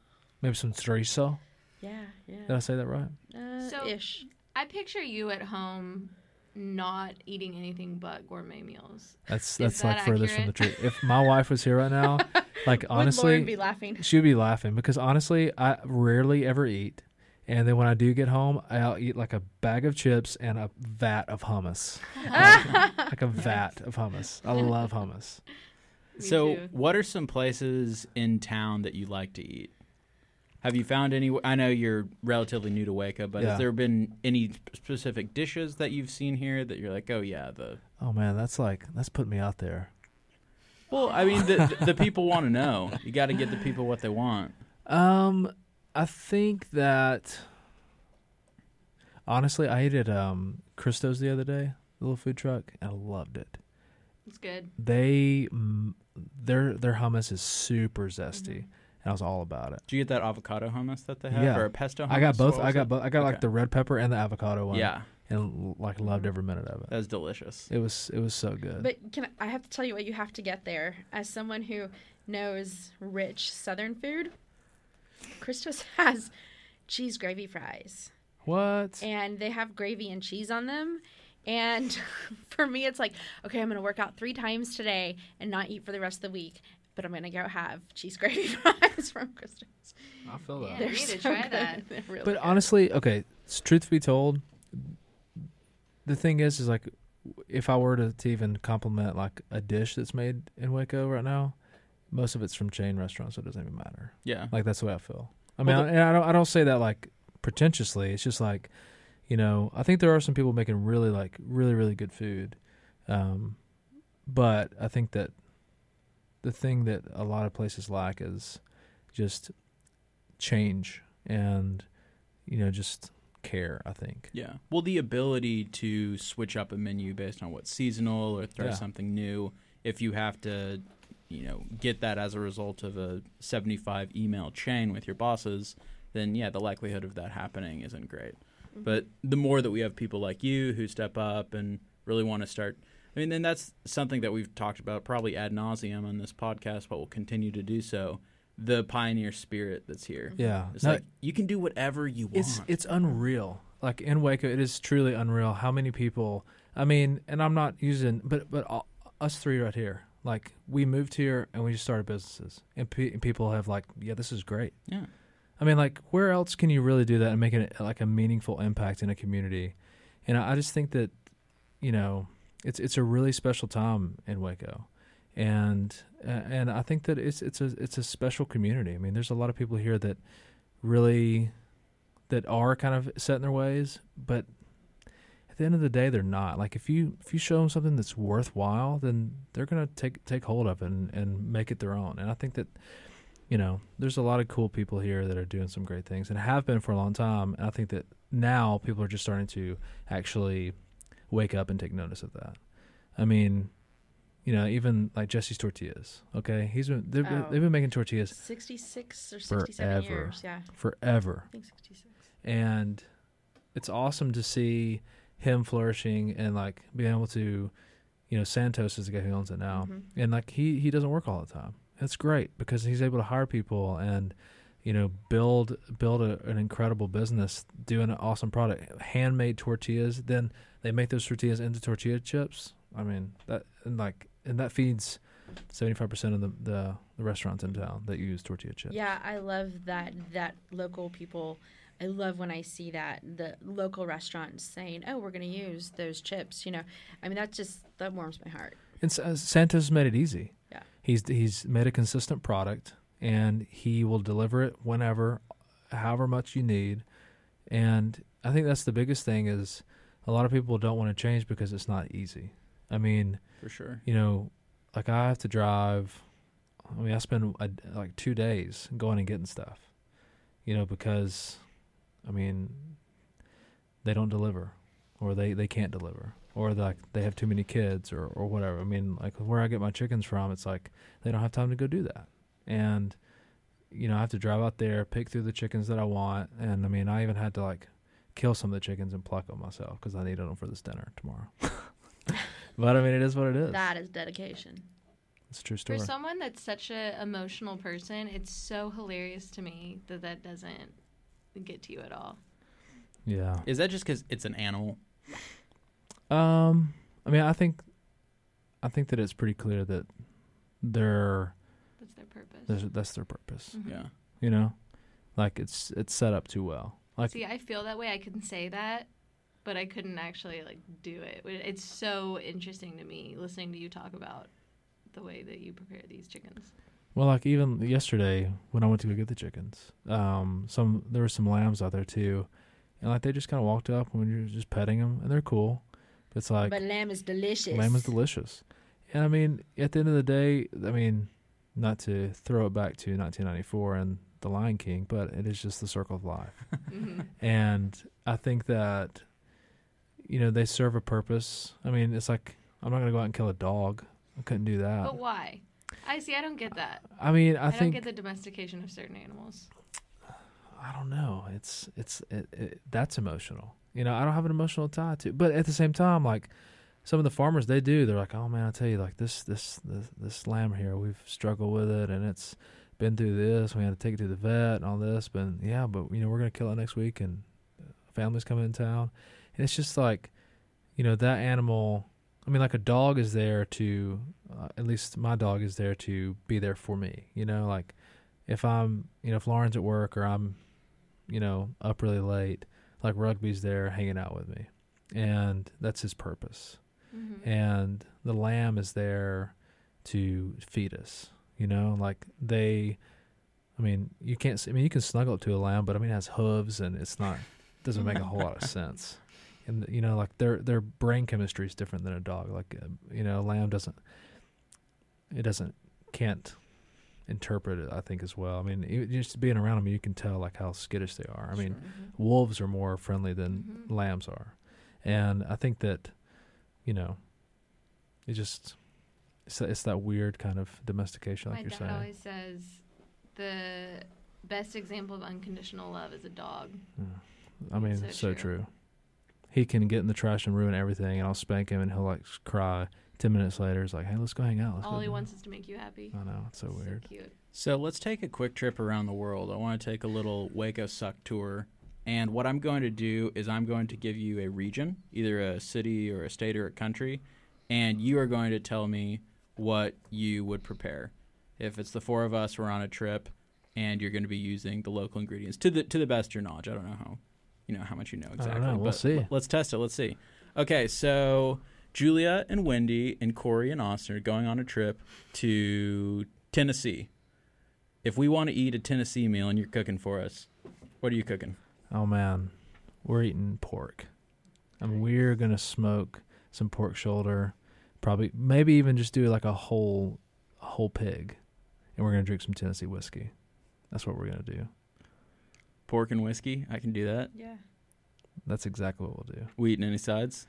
Maybe some chorizo. Yeah, yeah. Did I say that right? Uh, so, ish. I picture you at home not eating anything but gourmet meals. That's that's Is like that furthest accurate? From the truth. If my wife was here right now, like, honestly, would be laughing? She would be laughing because, honestly, I rarely ever eat. And then when I do get home, I'll eat like a bag of chips and a vat of hummus. like, like a vat of hummus. I love hummus. Me so too. What are some places in town that you like to eat? Have you found any? I know you're relatively new to Waco, but yeah. Has there been any specific dishes that you've seen here that you're like, oh, yeah. the Oh, man, that's like, that's putting me out there. Well, I mean, the, the people want to know. You got to get the people what they want. Um... I think that, honestly, I ate at um, Christo's the other day, the little food truck, and I loved it. It's good. They, their their hummus is super zesty, mm-hmm. and I was all about it. Did you get that avocado hummus that they have, yeah. or a pesto hummus? I got both. I got both. I got, okay. like, the red pepper and the avocado one. Yeah. And, like, loved every minute of it. That was delicious. It was, it was so good. But can I, I have to tell you what you have to get there. As someone who knows rich Southern food, Christo's has cheese gravy fries. What? And they have gravy and cheese on them. And for me, it's like, okay, I'm going to work out three times today and not eat for the rest of the week, but I'm going to go have cheese gravy fries from Christo's. I feel that. Yeah, I need so to try good. That. Really but good. Honestly, okay, truth be told, the thing is, is like, if I were to, to even compliment like a dish that's made in Waco right now, most of it's from chain restaurants, so it doesn't even matter. Yeah. Like, that's the way I feel. I mean, well, the, I, I, don't, I don't say that, like, pretentiously. It's just, like, you know, I think there are some people making really, like, really, really good food. Um, but I think that the thing that a lot of places lack is just change and, you know, just care, I think. Yeah. Well, the ability to switch up a menu based on what's seasonal or throw yeah. something new if you have to – you know, get that as a result of a seventy-five email chain with your bosses, then, yeah, the likelihood of that happening isn't great. Mm-hmm. But the more that we have people like you who step up and really want to start, I mean, then that's something that we've talked about probably ad nauseum on this podcast, but we'll continue to do so. The pioneer spirit that's here. Yeah. It's now, like, you can do whatever you want. It's, it's unreal. Like, in Waco, it is truly unreal how many people, I mean, and I'm not using, but, but all, us three right here. Like, we moved here and we just started businesses, and, pe- and people have like, yeah, this is great. Yeah, I mean, like, where else can you really do that and make it like a meaningful impact in a community? And I, I just think that, you know, it's it's a really special time in Waco, and uh, and I think that it's it's a it's a special community. I mean, there's a lot of people here that really that are kind of set in their ways, but the end of the day, they're not. Like, if you if you show them something that's worthwhile, then they're gonna take take hold of it and, and make it their own. And I think that, you know, there's a lot of cool people here that are doing some great things and have been for a long time, and I think that now people are just starting to actually wake up and take notice of that. I mean, you know, even like Jesse's tortillas, okay, he's been they've, oh. they've been making tortillas sixty-six or sixty-seven forever, years yeah forever I think sixty-six. And it's awesome to see him flourishing and, like, being able to, you know, Santos is the guy who owns it now. Mm-hmm. And, like, he, he doesn't work all the time. That's great because he's able to hire people and, you know, build build a, an incredible business doing an awesome product. Handmade tortillas. Then they make those tortillas into tortilla chips. I mean, that and, like, and that feeds seventy-five percent of the, the, the restaurants in town that use tortilla chips. Yeah, I love that that local people – I love when I see that, the local restaurants saying, oh, we're going to use those chips, you know. I mean, that just, that warms my heart. And uh, Santos made it easy. Yeah. He's he's made a consistent product, and he will deliver it whenever, however much you need. And I think that's the biggest thing is a lot of people don't want to change because it's not easy. I mean, for sure, you know, like I have to drive. I mean, I spend a, like two days going and getting stuff, you know, because, I mean, they don't deliver or they, they can't deliver or like they have too many kids or, or whatever. I mean, like where I get my chickens from, it's like they don't have time to go do that. And, you know, I have to drive out there, pick through the chickens that I want. And, I mean, I even had to, like, kill some of the chickens and pluck them myself because I needed them for this dinner tomorrow. But, I mean, it is what it is. That is dedication. It's a true story. For someone that's such an emotional person, it's so hilarious to me that that doesn't get to you at all. Yeah. Is that just because it's an animal? Um, I mean, I think, I think that it's pretty clear that they're... That's their purpose. That's, that's their purpose. Mm-hmm. Yeah. You know? Like, it's it's set up too well. Like, see, I feel that way. I can say that, but I couldn't actually, like, do it. It's so interesting to me listening to you talk about the way that you prepare these chickens. Well, like, even yesterday when I went to go get the chickens, um, some there were some lambs out there, too. And, like, they just kind of walked up when you're just petting them, and they're cool. It's like... But lamb is delicious. Lamb is delicious. And, I mean, at the end of the day, I mean... Not to throw it back to nineteen ninety-four and The Lion King, but it is just the circle of life. Mm-hmm. And I think that, you know, they serve a purpose. I mean, it's like, I'm not going to go out and kill a dog. I couldn't do that. But why? I see, I don't get that. I mean, I, I think... I don't get the domestication of certain animals. I don't know. It's, it's, it, it, that's emotional. You know, I don't have an emotional tie to it. But at the same time, like... Some of the farmers, they do. They're like, oh, man, I tell you, like, this this, this this lamb here, we've struggled with it, and it's been through this. We had to take it to the vet and all this. But, yeah, but, you know, we're going to kill it next week, and family's coming in town. And it's just like, you know, that animal, I mean, like a dog is there to, uh, at least my dog is there to be there for me. You know, like if I'm, you know, if Lauren's at work or I'm, you know, up really late, like Rugby's there hanging out with me. And that's his purpose. Mm-hmm. And the lamb is there to feed us, you know, like they, I mean, you can't, I mean, you can snuggle up to a lamb, but I mean, it has hooves and it's not, doesn't make a whole lot of sense. And, you know, like their, their brain chemistry is different than a dog. Like, uh, you know, a lamb doesn't, it doesn't, can't interpret it, I think as well. I mean, it, just being around them, you can tell like how skittish they are. I sure. mean, mm-hmm. wolves are more friendly than mm-hmm. lambs are. And I think that, you know, it just, it's, it's that weird kind of domestication, like you're saying. My dad always says the best example of unconditional love is a dog. Yeah. I mean, so, so true. true. He can get in the trash and ruin everything, and I'll spank him, and he'll, like, cry. Ten minutes later, he's like, hey, let's go hang out. Let's All he hang. wants is to make you happy. I know, it's so, so weird. Cute. So let's take a quick trip around the world. I want to take a little Waco Suck tour. And what I'm going to do is I'm going to give you a region, either a city or a state or a country, and you are going to tell me what you would prepare. If it's the four of us, we're on a trip, and you're going to be using the local ingredients to the to the best of your knowledge. I don't know how, you know, how much you know exactly. I don't know. We'll but see. L- let's test it. Let's see. Okay, so Julia and Wendy and Corey and Austin are going on a trip to Tennessee. If we want to eat a Tennessee meal and you're cooking for us, what are you cooking? Oh, man, we're eating pork. I mean, we're going to smoke some pork shoulder, probably, maybe even just do like a whole a whole pig, and we're going to drink some Tennessee whiskey. That's what we're going to do. Pork and whiskey? I can do that? Yeah. That's exactly what we'll do. We eating any sides?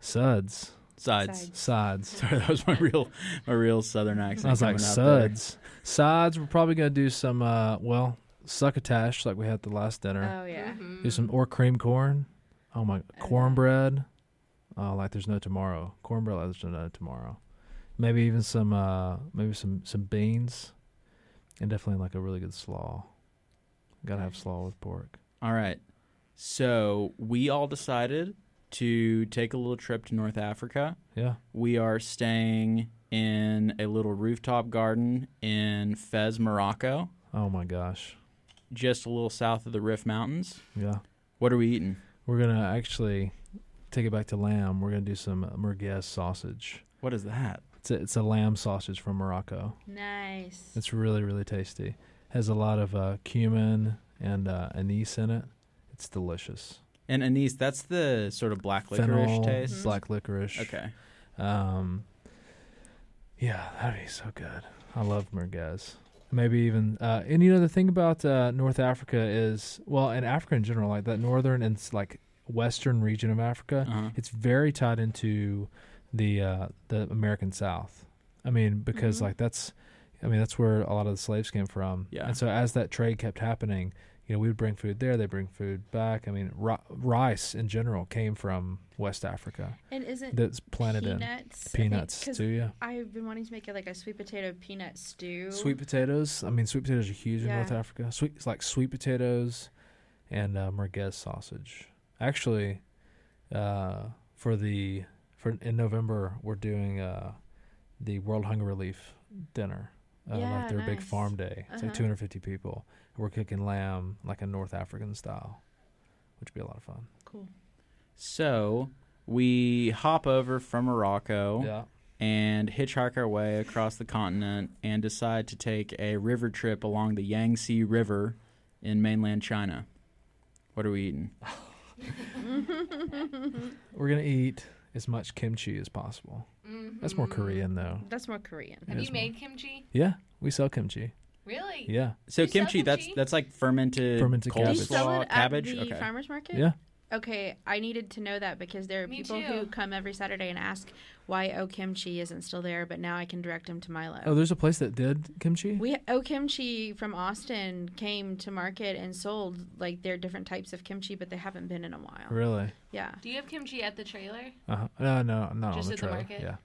Suds. Sides. Sides. Sides. Sorry, that was my real my real southern accent. I was like, suds. Sides, we're probably going to do some, uh, well... succotash like we had the last dinner. Oh yeah. Mm-hmm. Do some or cream corn. Oh my oh, cornbread. Yeah. Oh, like there's no tomorrow. Cornbread like there's no tomorrow. Maybe even some uh maybe some, some beans. And definitely like a really good slaw. Gotta nice. have slaw with pork. All right. So we all decided to take a little trip to North Africa. Yeah. We are staying in a little rooftop garden in Fez, Morocco. Oh my gosh. Just a little south of the Rift Mountains. Yeah. What are we eating? We're going to actually take it back to lamb. We're going to do some merguez sausage. What is that? It's a, it's a lamb sausage from Morocco. Nice. It's really, really tasty. Has a lot of uh, cumin and uh, anise in it. It's delicious. And anise, that's the sort of black licorice Fennel, taste? Mm-hmm. Black licorice. Okay. Um, yeah, that'd be so good. I love merguez. Maybe even, uh, and you know, the thing about uh, North Africa is, well, and Africa in general, like that northern and like western region of Africa, uh-huh. it's very tied into the uh, the American South. I mean, because mm-hmm. like that's, I mean, that's where a lot of the slaves came from. Yeah. And so as that trade kept happening, you know, we would bring food there, they bring food back. I mean, ri- rice in general came from West Africa. And isn't that's planted peanuts, in peanuts too? Yeah, I've been wanting to make it like a sweet potato peanut stew. Sweet potatoes. I mean, sweet potatoes are huge yeah. in North Africa. Sweet, it's like sweet potatoes and uh, merguez sausage. Actually, uh, for the for in November we're doing uh, the World Hunger Relief dinner. Uh, yeah, like their nice. Big farm day. It's uh-huh. like two hundred fifty people. We're cooking lamb like a North African style, which would be a lot of fun. Cool. So we hop over from Morocco yeah. and hitchhike our way across the continent and decide to take a river trip along the Yangtze River in mainland China. What are we eating? We're going to eat as much kimchi as possible. Mm-hmm. That's more Korean, though. That's more Korean. Have it you made more. kimchi? Yeah, we sell kimchi. Really? Yeah. So kimchi, kimchi, that's that's like fermented, fermented coleslaw, cabbage. You sell it cabbage? At the okay. farmer's market? Yeah. Okay, I needed to know that because there are Me people too. who come every Saturday and ask why Oh Kimchi isn't still there, but now I can direct them to Milo. Oh, there's a place that did kimchi? We Oh Kimchi from Austin came to market and sold like their different types of kimchi, but they haven't been in a while. Really? Yeah. Do you have kimchi at the trailer? Uh-huh. No, no, not Just on the trailer. Just at the market? Yeah.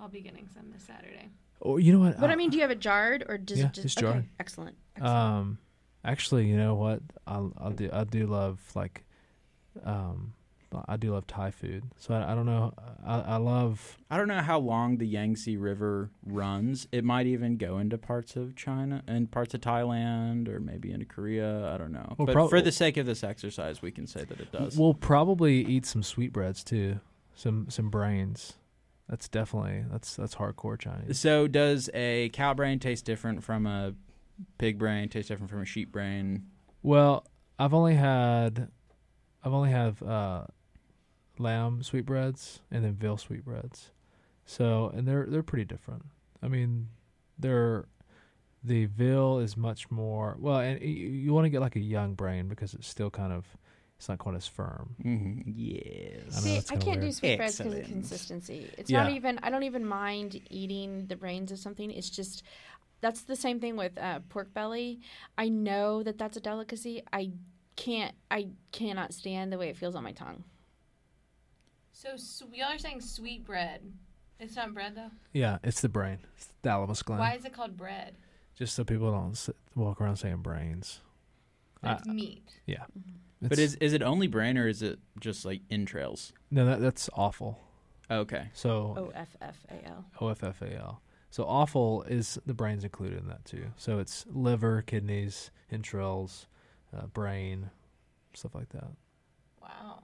I'll be getting some this Saturday. Oh, you know what? But uh, I mean, do you have it jarred or does yeah, it just it's jarred? Okay, excellent. excellent. Um, actually, you know what? I I do I do love like. Um, I do love Thai food, so I, I don't know. I, I love. I don't know how long the Yangtze River runs. It might even go into parts of China and parts of Thailand, or maybe into Korea. I don't know. Well, but prob- for the sake of this exercise, we can say that it does. We'll probably eat some sweetbreads too, some some brains. That's definitely that's that's hardcore Chinese. So, does a cow brain taste different from a pig brain? Taste different from a sheep brain? Well, I've only had. I've only have uh, lamb sweetbreads and then veal sweetbreads, so and they're they're pretty different. I mean, they're the veal is much more well, and you, you want to get like a young brain because it's still kind of it's not quite as firm. Mm-hmm. Yes, I see, I can't weird. do sweetbreads because of consistency. It's yeah. not even I don't even mind eating the brains of something. It's just. That's the same thing with uh, pork belly. I know that that's a delicacy. I. Can't I cannot stand the way it feels on my tongue. So, so y'all are saying sweet bread. It's not bread though. Yeah, it's the brain. It's the thalamus gland. Why is it called bread? Just so people don't sit, walk around saying brains. But it's uh, meat. Yeah. Mm-hmm. But is is it only brain or is it just like entrails? No, that that's offal. Oh, okay. So O F F A L. O F F A L. So offal is the brains included in that too. So it's liver, kidneys, entrails. Uh, brain, stuff like that. Wow.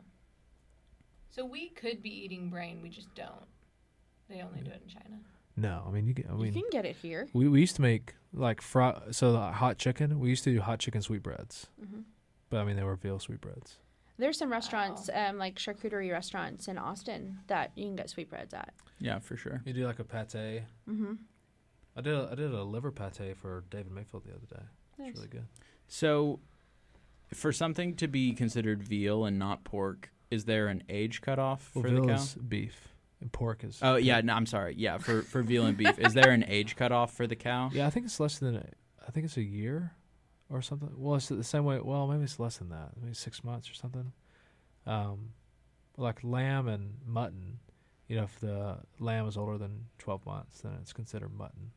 So we could be eating brain, we just don't. They only yeah. do it in China. No, I mean you can. I mean, you can get it here. We we used to make like fry, so the hot chicken. We used to do hot chicken sweetbreads, mm-hmm. but I mean they were veal sweetbreads. There's some restaurants, wow. um, like charcuterie restaurants in Austin that you can get sweetbreads at. Yeah, for sure. You do like a pate. Mm-hmm. I did a, I did a liver pate for David Mayfield the other day. Nice. It's really good. So. For something to be considered veal and not pork, is there an age cutoff well, for veal the cow? Is beef and pork is. Oh pork. yeah, no, I'm sorry. Yeah, for, for veal and beef, is there an age cutoff for the cow? Yeah, I think it's less than. A, I think it's a year, or something. Well, it's the same way. Well, maybe it's less than that. Maybe six months or something. Um, like lamb and mutton, you know, if the lamb is older than twelve months, then it's considered mutton,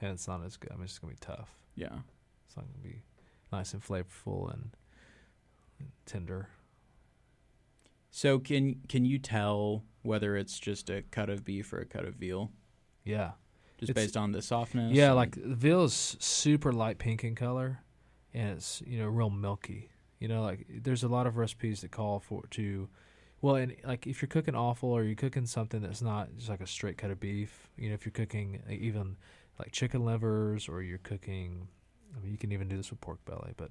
and it's not as good. I mean, it's gonna be tough. Yeah, it's not gonna be. Nice and flavorful and, and tender. So can can you tell whether it's just a cut of beef or a cut of veal? Yeah. Just it's, based on the softness? Yeah, like the veal is super light pink in color and it's, you know, real milky. You know, like there's a lot of recipes that call for to Well, and like if you're cooking offal or you're cooking something that's not just like a straight cut of beef, you know, if you're cooking even like chicken livers or you're cooking, I mean, you can even do this with pork belly, but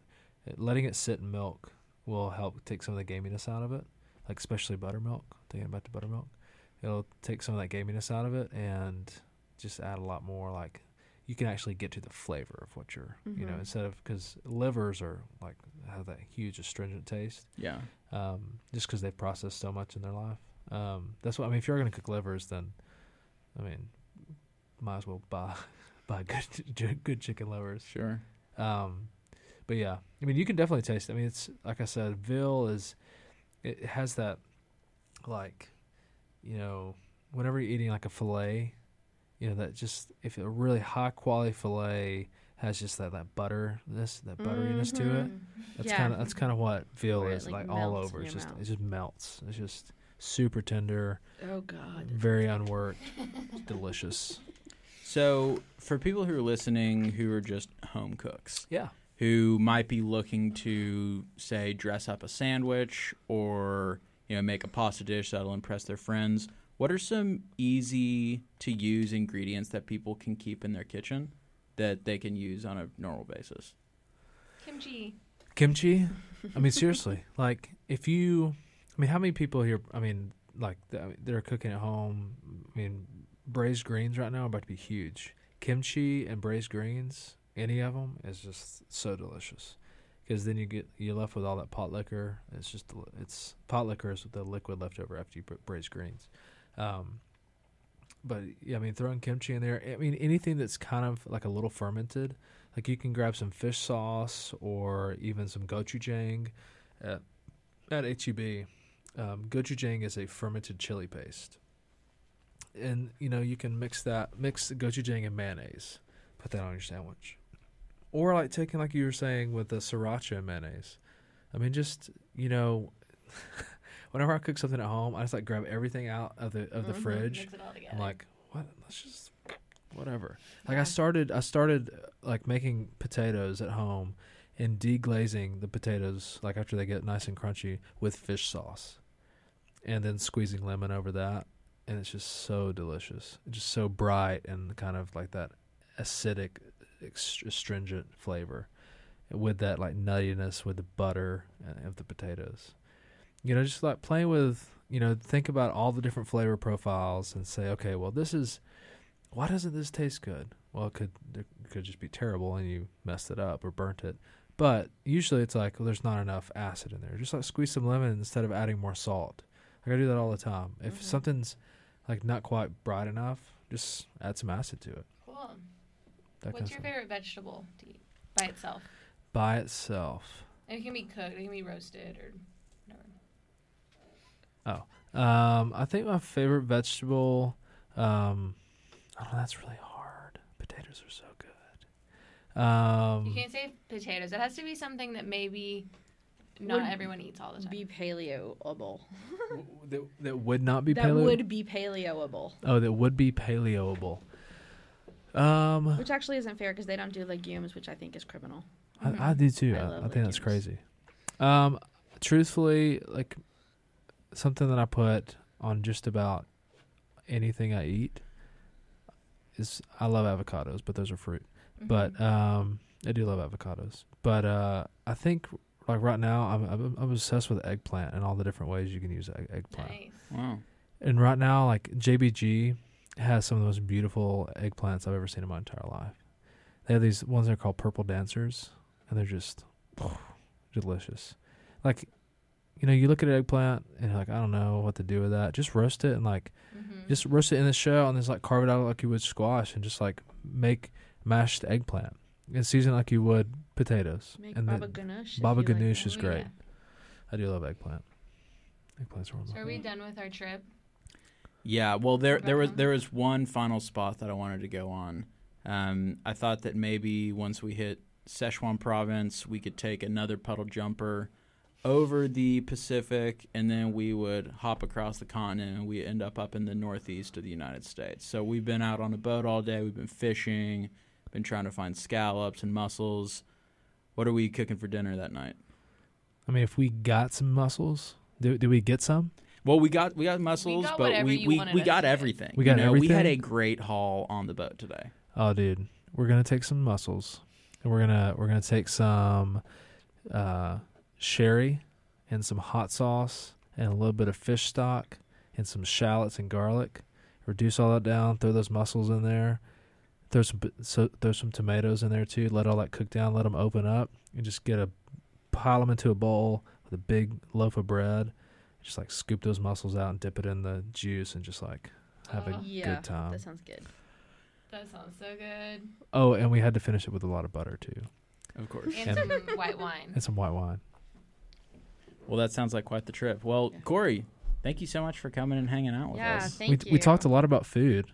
letting it sit in milk will help take some of the gaminess out of it, like especially buttermilk. Thinking about the buttermilk, it'll take some of that gaminess out of it and just add a lot more. Like you can actually get to the flavor of what you're, mm-hmm. you know, instead of because livers are like have that huge astringent taste. Yeah. Um, just because they've processed so much in their life. Um, that's what I mean. If you're going to cook livers, then I mean, might as well buy buy good good chicken livers. Sure. Um, but yeah, I mean, you can definitely taste it. I mean, it's like I said, veal is it has that like, you know, whenever you're eating like a fillet. You know, that just, if a really high-quality filet has just that, that butterness, that butteriness mm-hmm. to it, that's yeah. kind of that's kind of what veal is, like, like all over. It's just, it just melts. It's just super tender. Oh, God. Very unworked. Delicious. So, for people who are listening who are just home cooks. Yeah. Who might be looking to, say, dress up a sandwich or, you know, make a pasta dish that'll impress their friends. What are some easy-to-use ingredients that people can keep in their kitchen that they can use on a normal basis? Kimchi. Kimchi? I mean, seriously. Like, if you – I mean, how many people here – I mean, like, they're cooking at home. I mean, braised greens right now are about to be huge. Kimchi and braised greens, any of them, is just so delicious because then you get, you're left with all that pot liquor. It's just – it's pot liquor is the liquid left over after you put braised greens. Um, but yeah, I mean, throwing kimchi in there, I mean, anything that's kind of like a little fermented, like you can grab some fish sauce or even some gochujang at, at H E B. Um, gochujang is a fermented chili paste. And, you know, you can mix that, mix the gochujang and mayonnaise, put that on your sandwich. Or like taking, like you were saying, with the sriracha and mayonnaise. I mean, just, you know... Whenever I cook something at home, I just like grab everything out of the of the mm-hmm. fridge. Mix it all together. I'm like, what? Let's just whatever. Like yeah. I started, I started like making potatoes at home and deglazing the potatoes like after they get nice and crunchy with fish sauce, and then squeezing lemon over that, and it's just so delicious. It's just so bright and kind of like that acidic, astringent flavor with that like nuttiness with the butter of the potatoes. You know, just like playing with, you know, think about all the different flavor profiles and say, okay, well, this is, why doesn't this taste good? Well, it could it could just be terrible and you messed it up or burnt it. But usually it's like, well, there's not enough acid in there. Just like squeeze some lemon instead of adding more salt. Like I do that all the time. If mm-hmm. something's like not quite bright enough, just add some acid to it. Cool. That What's your favorite vegetable to eat by itself? By itself. It can be cooked. It can be roasted or... Oh, um, I think my favorite vegetable, um, oh, that's really hard. Potatoes are so good. Um, you can't say potatoes. It has to be something that maybe not everyone eats all the time. Be paleo-able. that, that would not be paleo? That would be paleo-able. Oh, that would be paleo-able. Um, which actually isn't fair because they don't do legumes, which I think is criminal. I, mm-hmm. I do too. I, I, I think legumes. That's crazy. Um, truthfully, like... Something that I put on just about anything I eat is I love avocados, but those are fruit. Mm-hmm. But um, I do love avocados. But uh, I think like right now I'm, I'm I'm obsessed with eggplant and all the different ways you can use egg, eggplant. Nice. Wow. And right now like J B G has some of the most beautiful eggplants I've ever seen in my entire life. They have these ones that are called purple dancers, and they're just oh, delicious. Like. You know, you look at an eggplant and you're like, I don't know what to do with that. Just roast it and like, mm-hmm. just roast it in the shell and just like carve it out like you would squash and just like make mashed eggplant and season like you would potatoes. Make and baba ganoush. Baba ganoush like is great. Yeah. I do love eggplant. Eggplants are wonderful. So are we done with our trip? Yeah. Well, there there was there was one final spot that I wanted to go on. Um, I thought that maybe once we hit Sichuan Province, we could take another puddle jumper over the Pacific, and then we would hop across the continent, and we end up up in the northeast of the United States. So we've been out on a boat all day. We've been fishing, been trying to find scallops and mussels. What are we cooking for dinner that night? I mean, if we got some mussels, do, do we get some? Well, we got we got mussels, but we we, we got everything. We got you know, everything. We had a great haul on the boat today. Oh, dude, we're gonna take some mussels, and we're gonna we're gonna take some uh, sherry and some hot sauce and a little bit of fish stock and some shallots and garlic. Reduce all that down. Throw those mussels in there. Throw some so, throw some tomatoes in there too. Let all that cook down. Let them open up, and just get a pile them into a bowl with a big loaf of bread. Just like scoop those mussels out and dip it in the juice, and just like have uh, a yeah, good time. That sounds good. That sounds so good. Oh, and we had to finish it with a lot of butter too, of course, and, and some white wine. And some white wine. Well, that sounds like quite the trip. Well, yeah. Corey, thank you so much for coming and hanging out with yeah, us. Thank we, you. we talked a lot about food.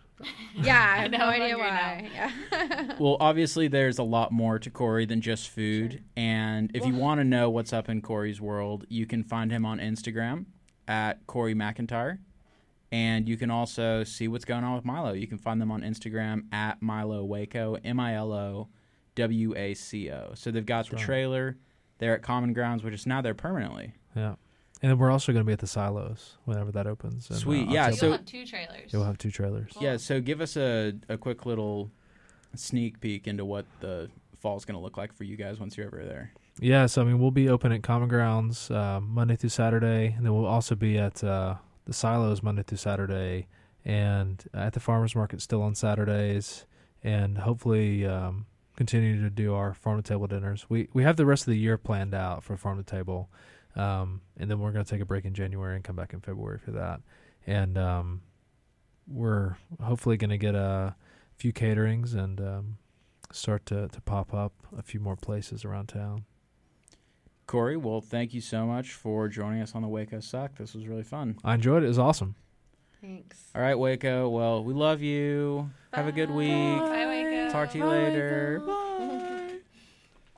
Yeah, I have no idea why. Yeah. Well, obviously, there's a lot more to Corey than just food. Sure. And if well, you want to know what's up in Corey's world, you can find him on Instagram at Corey McIntyre. And you can also see what's going on with Milo. You can find them on Instagram at Milo Waco, M I L O W A C O. So they've got the trailer. They're at Common Grounds, which is now there permanently. Yeah. And then we're also going to be at the Silos whenever that opens. Sweet, and, uh, yeah. So we'll have two trailers. Yeah, we'll have two trailers. Cool. Yeah, so give us a, a quick little sneak peek into what the fall's going to look like for you guys once you're ever there. Yeah, so, I mean, we'll be open at Common Grounds uh, Monday through Saturday, and then we'll also be at uh, the Silos Monday through Saturday, and at the Farmers Market still on Saturdays, and hopefully um, continue to do our farm-to-table dinners. We, we have the rest of the year planned out for farm-to-table. Um, and then we're going to take a break in January and come back in February for that. And um, we're hopefully going to get a few caterings and um, start to, to pop up a few more places around town. Corey, well, thank you so much for joining us on the Waco Suck. This was really fun. I enjoyed it. It was awesome. Thanks. All right, Waco. Well, we love you. Bye. Have a good week. Bye, Waco. Talk to you Bye, later. Bye.